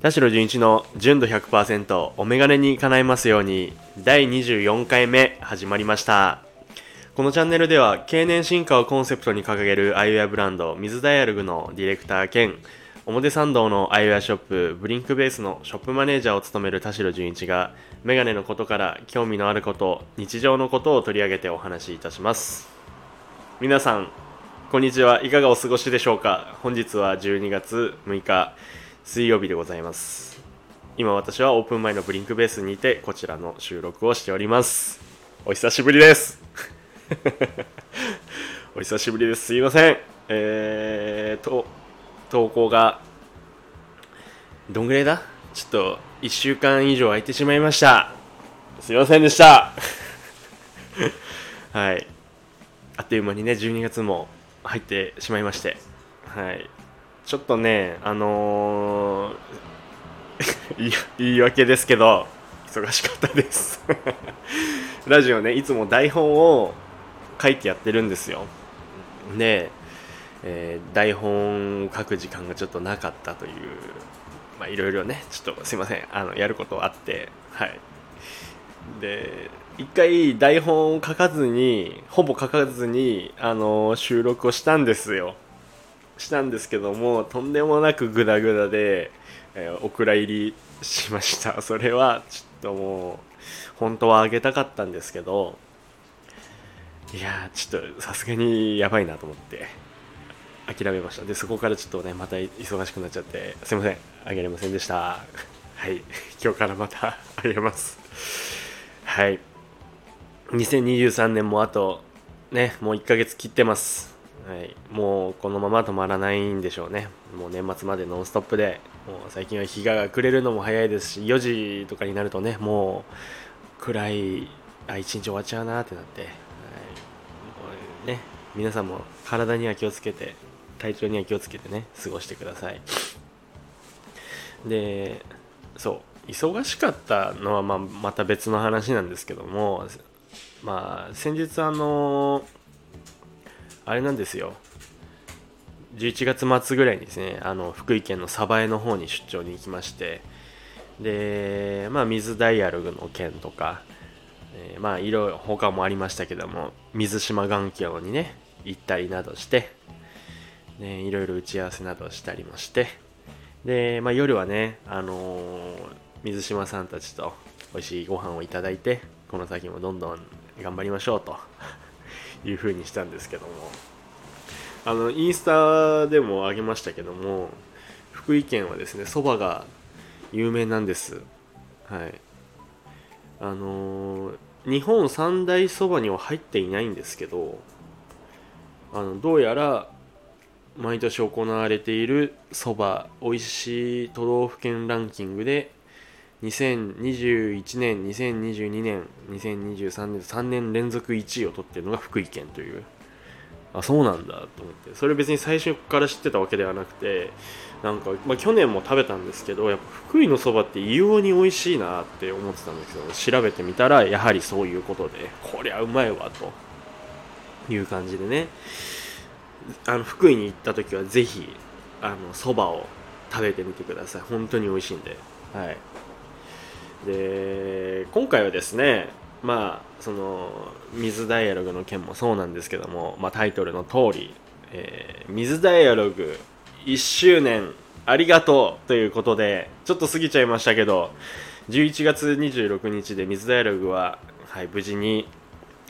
田代純一の純度 100% お眼鏡に叶えますように第24回目始まりました。このチャンネルでは経年進化をコンセプトに掲げるアイウェアブランド水ダイアログのディレクター兼表参道のアイウェアショップブリンクベースのショップマネージャーを務める田代純一が眼鏡のことから興味のあること日常のことを取り上げてお話しいたします。皆さんこんにちは、いかがお過ごしでしょうか。本日は12月6日水曜日でございます。今私はオープン前のブリンクベースにてこちらの収録をしております。お久しぶりですお久しぶりです、すいません。投稿がどんぐらいだ、ちょっと1週間以上空いてしまいました。すいませんでしたはい、あっという間にね12月も入ってしまいまして、はい、ちょっとね、言い訳ですけど、忙しかったです。ラジオね、いつも台本を書いてやってるんですよ。で、台本を書く時間がちょっとなかったという、まあいろいろね、ちょっとすいません、やることあって、はい。で、一回台本をほぼ書かずに、収録をしたんですけどもとんでもなくグダグダで、お蔵入りしました。それはちょっともう本当はあげたかったんですけど、いやちょっとさすがにやばいなと思って諦めました。でそこからちょっとねまた忙しくなっちゃってすいません、あげれませんでしたはい今日からまたあげます。はい、2023年もあとねもう1ヶ月切ってます。はい、もうこのまま止まらないんでしょうね。もう年末までノンストップで、もう最近は日が暮れるのも早いですし、4時とかになるとねもう暗い、一日終わっちゃうなってなって、はい、もうね皆さんも体には気をつけて体調には気をつけてね過ごしてください。でそう忙しかったのは、また別の話なんですけども、まあ先日あれなんですよ、11月末ぐらいにですね、福井県の鯖江の方に出張に行きまして、で、まあ、水ダイアログの件とか、まあいろいろ他もありましたけども、水島環境にね行ったりなどして、ね、いろいろ打ち合わせなどしたりもして、で、まあ、夜はね、水島さんたちと美味しいご飯をいただいて、この先もどんどん頑張りましょうという風にしたんですけども、インスタでもあげましたけども、福井県はですねそばが有名なんです。はい、日本三大そばには入っていないんですけど、どうやら毎年行われているそばおいしい都道府県ランキングで2021年、2022年、2023年、3年連続1位を取っているのが福井県という。あ、そうなんだと思って。それ別に最初から知ってたわけではなくて、なんか、まあ、去年も食べたんですけど、やっぱ福井のそばって異様に美味しいなって思ってたんですけど、調べてみたらやはりそういうことで、こりゃうまいわという感じでね、福井に行った時はぜひそばを食べてみてください。本当に美味しいんで。はい。で今回はですね、まあその水ダイアログの件もそうなんですけども、まあ、タイトルの通り、水ダイアログ1周年ありがとうということで、ちょっと過ぎちゃいましたけど11月26日で水ダイアログは、はい、無事に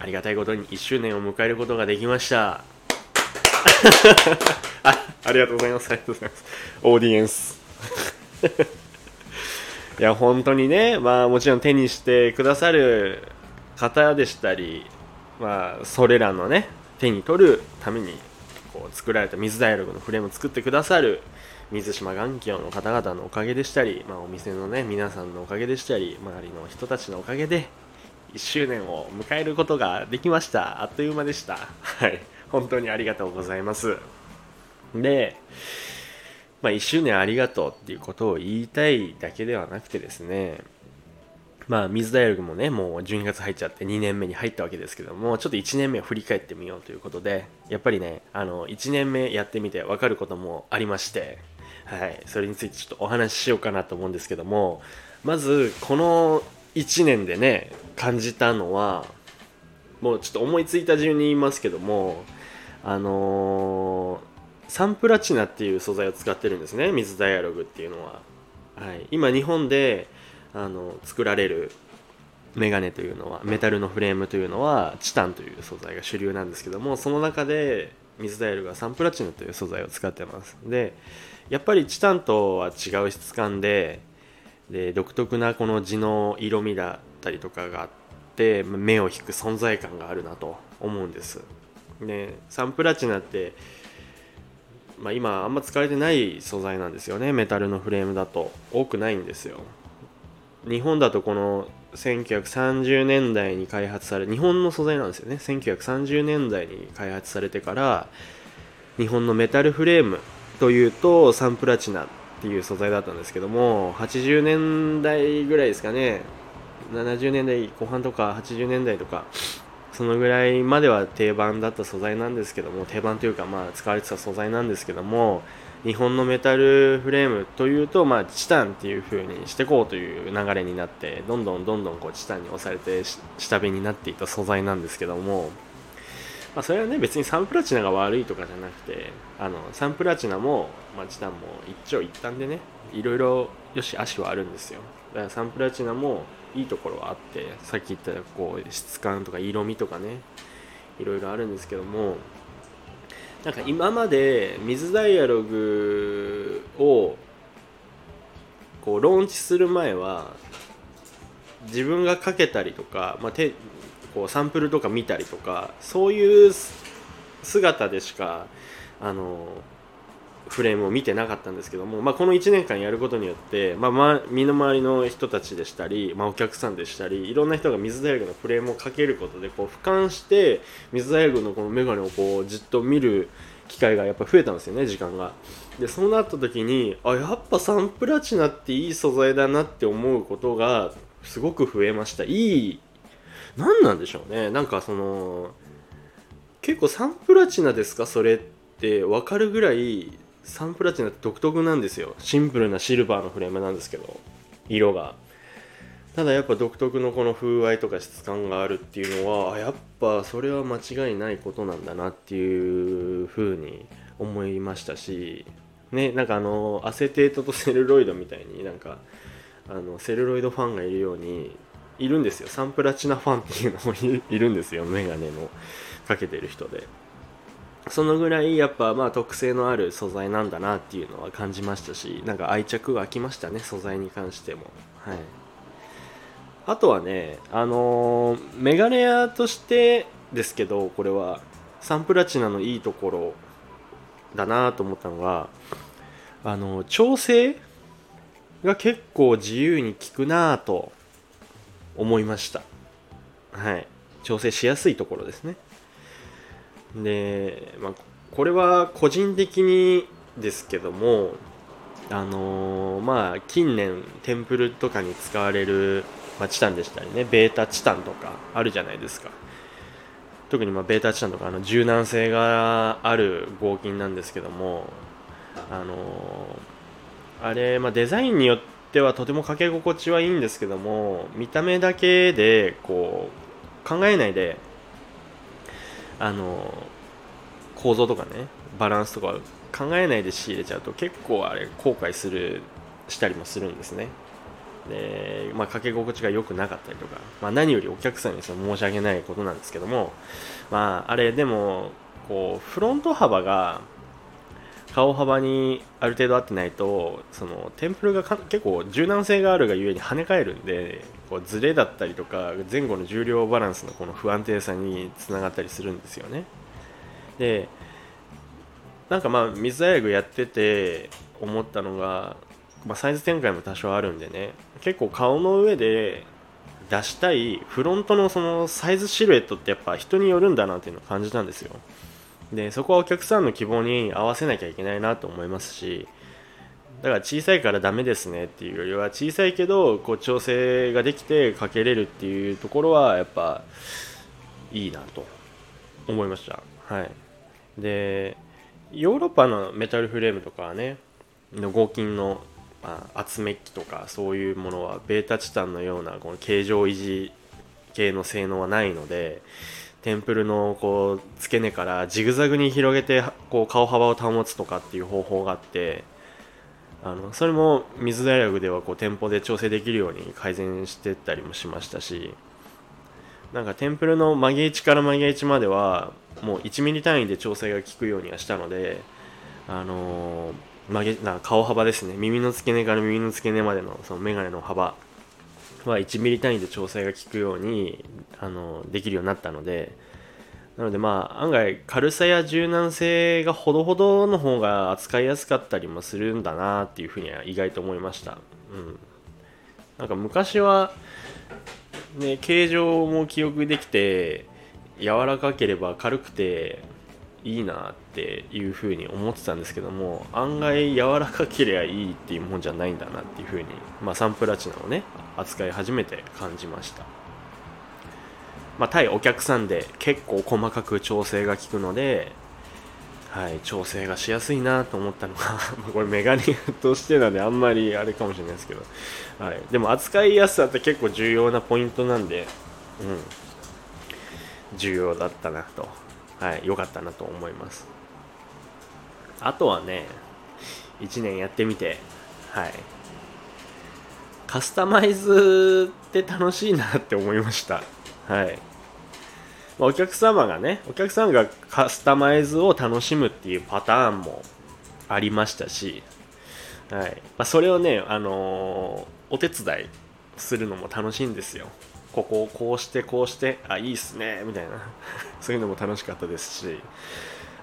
ありがたいことに1周年を迎えることができましたありがとうございます、ありがとうございますオーディエンスいや本当にね、まあ、もちろん手にしてくださる方でしたり、まあ、それらのね手に取るためにこう作られた水ダイアログのフレームを作ってくださる水島環境の方々のおかげでしたり、まあ、お店のね皆さんのおかげでしたり、周りの人たちのおかげで1周年を迎えることができました。あっという間でした。はい、本当にありがとうございます。でまあ、1周年ありがとうっていうことを言いたいだけではなくてですね、まあ水ダイアログもねもう12月入っちゃって2年目に入ったわけですけども、ちょっと1年目を振り返ってみようということで、やっぱりね1年目やってみて分かることもありまして、はい、それについてちょっとお話ししようかなと思うんですけども、まずこの1年でね感じたのは、もうちょっと思いついた順に言いますけども、サンプラチナっていう素材を使ってるんですね、水ダイアログっていうのは。はい、今日本で作られるメガネというのは、メタルのフレームというのはチタンという素材が主流なんですけども、その中で水ダイアログはサンプラチナという素材を使ってます。でやっぱりチタンとは違う質感 で独特なこの地の色味だったりとかがあって、目を引く存在感があるなと思うんです。でサンプラチナって、今あんま使われてない素材なんですよね。メタルのフレームだと多くないんですよ。日本だとこの1930年代に開発され、日本の素材なんですよね。1930年代に開発されてから、日本のメタルフレームというとサンプラチナっていう素材だったんですけども、80年代ぐらいですかね、70年代後半とか80年代とかそのぐらいまでは定番だった素材なんですけども、定番というか使われてた素材なんですけども、日本のメタルフレームというとチタンっていう風にしていこうという流れになって、どんどんこうチタンに押されて下火になっていた素材なんですけども、それはね別にサンプラチナが悪いとかじゃなくて、サンプラチナも、チタンも一長一短でね、いろいろよし悪しはあるんですよ。だからサンプラチナもいいところはあって、さっき言ったこう質感とか色味とかね、いろいろあるんですけども、なんか今まで水ダイアログをこうローンチする前は、自分がかけたりとか、こうサンプルとか見たりとか、そういう姿でしかフレームを見てなかったんですけども、この1年間やることによって、身の回りの人たちでしたり、お客さんでしたり、いろんな人が水ダイアログのフレームをかけることで、こう俯瞰して水ダイアログのこのメガネをこうじっと見る機会がやっぱ増えたんですよね、時間が。でそうなった時に、やっぱサンプラチナっていい素材だなって思うことがすごく増えました。何なんでしょうね。なんかその結構サンプラチナですかそれって分かるぐらい、サンプラチナって独特なんですよ。シンプルなシルバーのフレームなんですけど、色がただやっぱ独特のこの風合いとか質感があるっていうのは、やっぱそれは間違いないことなんだなっていう風に思いましたしね。なんかアセテートとセルロイドみたいに、なんかセルロイドファンがいるようにいるんですよ。サンプラチナファンっていうのもいるんですよ、メガネのかけてる人で。そのぐらいやっぱ特性のある素材なんだなっていうのは感じましたし、なんか愛着が湧きましたね、素材に関しても。はい、あとはね、メガネ屋としてですけど、これはサンプラチナのいいところだなと思ったのが、調整が結構自由に効くなと思いました。はい、調整しやすいところですね。で、これは個人的にですけども、近年テンプルとかに使われる、チタンでしたりね、ベータチタンとかあるじゃないですか。特にベータチタンとか柔軟性がある合金なんですけども、あれ、デザインによってはとてもかけ心地はいいんですけども、見た目だけでこう考えないで構造とかね、バランスとか考えないで仕入れちゃうと、結構あれ後悔したりもするんですね。で、かけ心地が良くなかったりとか、何よりお客さんに申し訳ないことなんですけども、あれでもこうフロント幅が顔幅にある程度合ってないと、そのテンプルが結構柔軟性があるがゆえに跳ね返るんで、こうズレだったりとか前後の重量バランスのこの不安定さにつながったりするんですよね。でなんか水ダイアログやってて思ったのが、サイズ展開も多少あるんでね、結構顔の上で出したいフロントのそのサイズシルエットってやっぱ人によるんだなっていうのを感じたんですよ。でそこはお客さんの希望に合わせなきゃいけないなと思いますし、だから小さいからダメですねっていうよりは、小さいけどこう調整ができてかけれるっていうところはやっぱいいなと思いました。はい。でヨーロッパのメタルフレームとかはね、の合金の厚め機とかそういうものはベータチタンのようなこの形状維持系の性能はないので、テンプルのこう付け根からジグザグに広げてこう顔幅を保つとかっていう方法があって、それも水ダイアログではこう店舗で調整できるように改善してったりもしましたし、なんかテンプルの曲げ位置から曲げ位置まではもう1ミリ単位で調整が効くようにはしたので、なんか顔幅ですね、耳の付け根から耳の付け根までのそのメガネの幅は1ミリ単位で調整が効くようにできるようになったので、なので案外軽さや柔軟性がほどほどの方が扱いやすかったりもするんだなっていうふうには意外と思いました。うん、なんか昔はね、形状も記憶できて柔らかければ軽くていいなっていうふうに思ってたんですけども、案外柔らかければいいっていうもんじゃないんだなっていうふうに、サンプラチナをね扱い始めて感じました。対お客さんで結構細かく調整が効くので、はい、調整がしやすいなと思ったのがこれメガネとしてなんであんまりあれかもしれないですけど、はい、でも扱いやすさって結構重要なポイントなんで、重要だったなと、はい、良かったなと思います。あとはね、1年やってみて、はい、カスタマイズって楽しいなって思いました。はい、お客様がカスタマイズを楽しむっていうパターンもありましたし、はい、それをね、お手伝いするのも楽しいんですよ。ここをこうしてこうして、あ、いいっすねみたいなそういうのも楽しかったですし、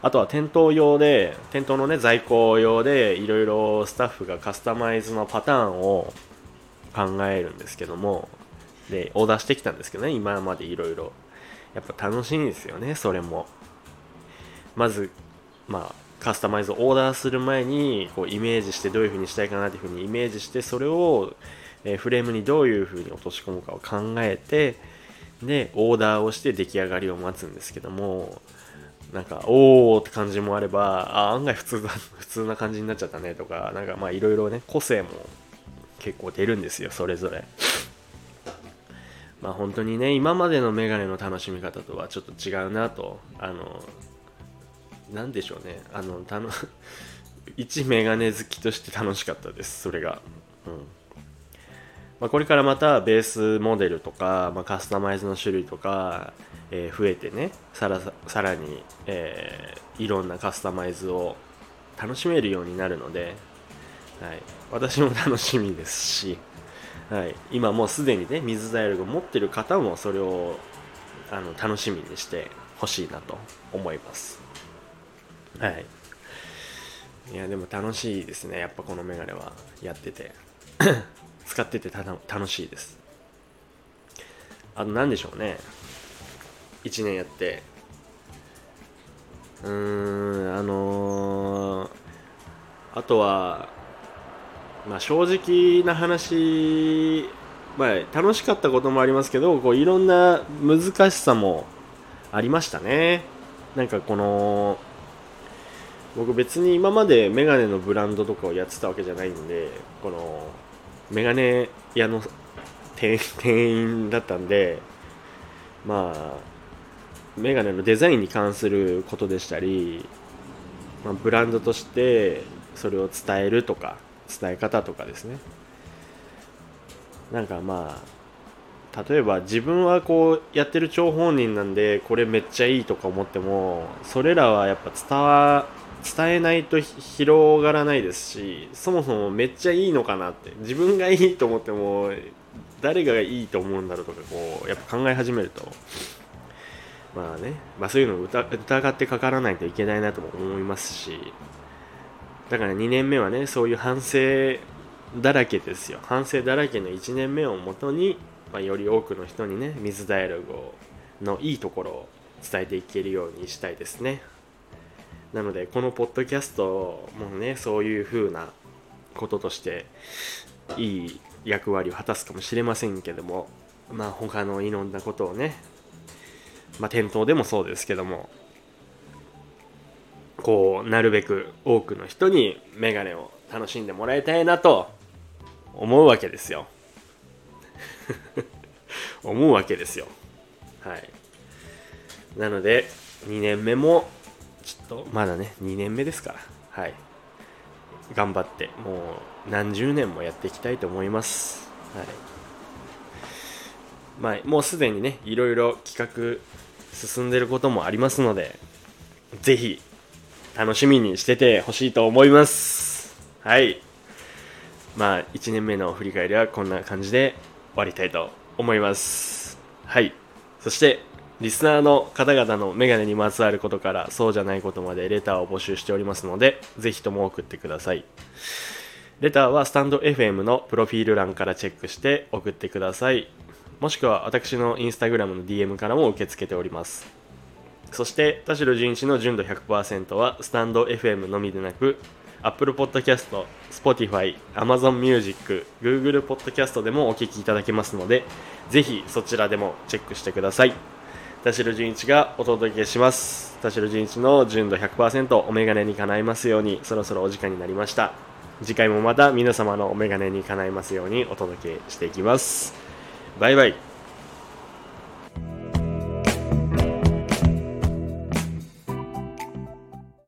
あとは店頭のね在庫用でいろいろスタッフがカスタマイズのパターンを考えるんですけども、でオーダーしてきたんですけどね、今までいろいろやっぱ楽しいんですよね。それもまず、カスタマイズをオーダーする前にこうイメージして、どういう風にしたいかなという風にイメージして、それをフレームにどういう風に落とし込むかを考えて、でオーダーをして出来上がりを待つんですけども、なんかおーって感じもあれば、案外普通な感じになっちゃったねとか、なんかいろいろね個性も結構出るんですよ、それぞれ。本当にね、今までのメガネの楽しみ方とはちょっと違うなと、なんでしょうね、一メガネ好きとして楽しかったです、それが。これからまたベースモデルとか、カスタマイズの種類とか、増えてね、さらに、いろんなカスタマイズを楽しめるようになるので、はい、私も楽しみですし、はい、今もうすでにね水ダイアログ持ってる方もそれを楽しみにしてほしいなと思います。はい、いやでも楽しいですね、やっぱこのメガネはやってて使ってて楽しいです。あと何でしょうね、1年やって、あとは正直な話、楽しかったこともありますけど、こういろんな難しさもありましたね。なんか僕別に今までメガネのブランドとかをやってたわけじゃないんで、このメガネ屋の店員だったんで、メガネのデザインに関することでしたり、ブランドとしてそれを伝えるとか、伝え方とかですね。なんか例えば自分はこうやってる張本人なんで、これめっちゃいいとか思っても、それらはやっぱ伝えないと広がらないですし、そもそもめっちゃいいのかなって、自分がいいと思っても誰がいいと思うんだろうとか、こうやっぱ考え始めると、そういうのを疑ってかからないといけないなとも思いますし、だから2年目はね、そういう反省だらけですよ。反省だらけの1年目をもとに、より多くの人にね、水ダイアログのいいところを伝えていけるようにしたいですね。なのでこのポッドキャストもね、そういう風なこととしていい役割を果たすかもしれませんけども、他のいろんなことをね、店頭でもそうですけども、なるべく多くの人にメガネを楽しんでもらいたいなと思うわけですよ思うわけですよ。はい。なので2年目もちょっとまだね2年目ですから、はい、頑張ってもう何十年もやっていきたいと思います。はい。まあもうすでにねいろいろ企画進んでることもありますので、ぜひ楽しみにしててほしいと思います。はい。まあ1年目の振り返りはこんな感じで終わりたいと思います。はい。そしてリスナーの方々のメガネにまつわることからそうじゃないことまでレターを募集しておりますので、ぜひとも送ってください。レターはスタンド FM のプロフィール欄からチェックして送ってください。もしくは私のインスタグラムの DM からも受け付けております。そして田代純一の純度 100% はスタンド FM のみでなく Apple Podcast、Spotify、Amazon Music、Google Podcast でもお聞きいただけますので、ぜひそちらでもチェックしてください。田代純一がお届けします。田代純一の純度 100% お眼鏡に叶いますように、そろそろお時間になりました。次回もまた皆様のお眼鏡に叶いますようにお届けしていきます。バイバイ。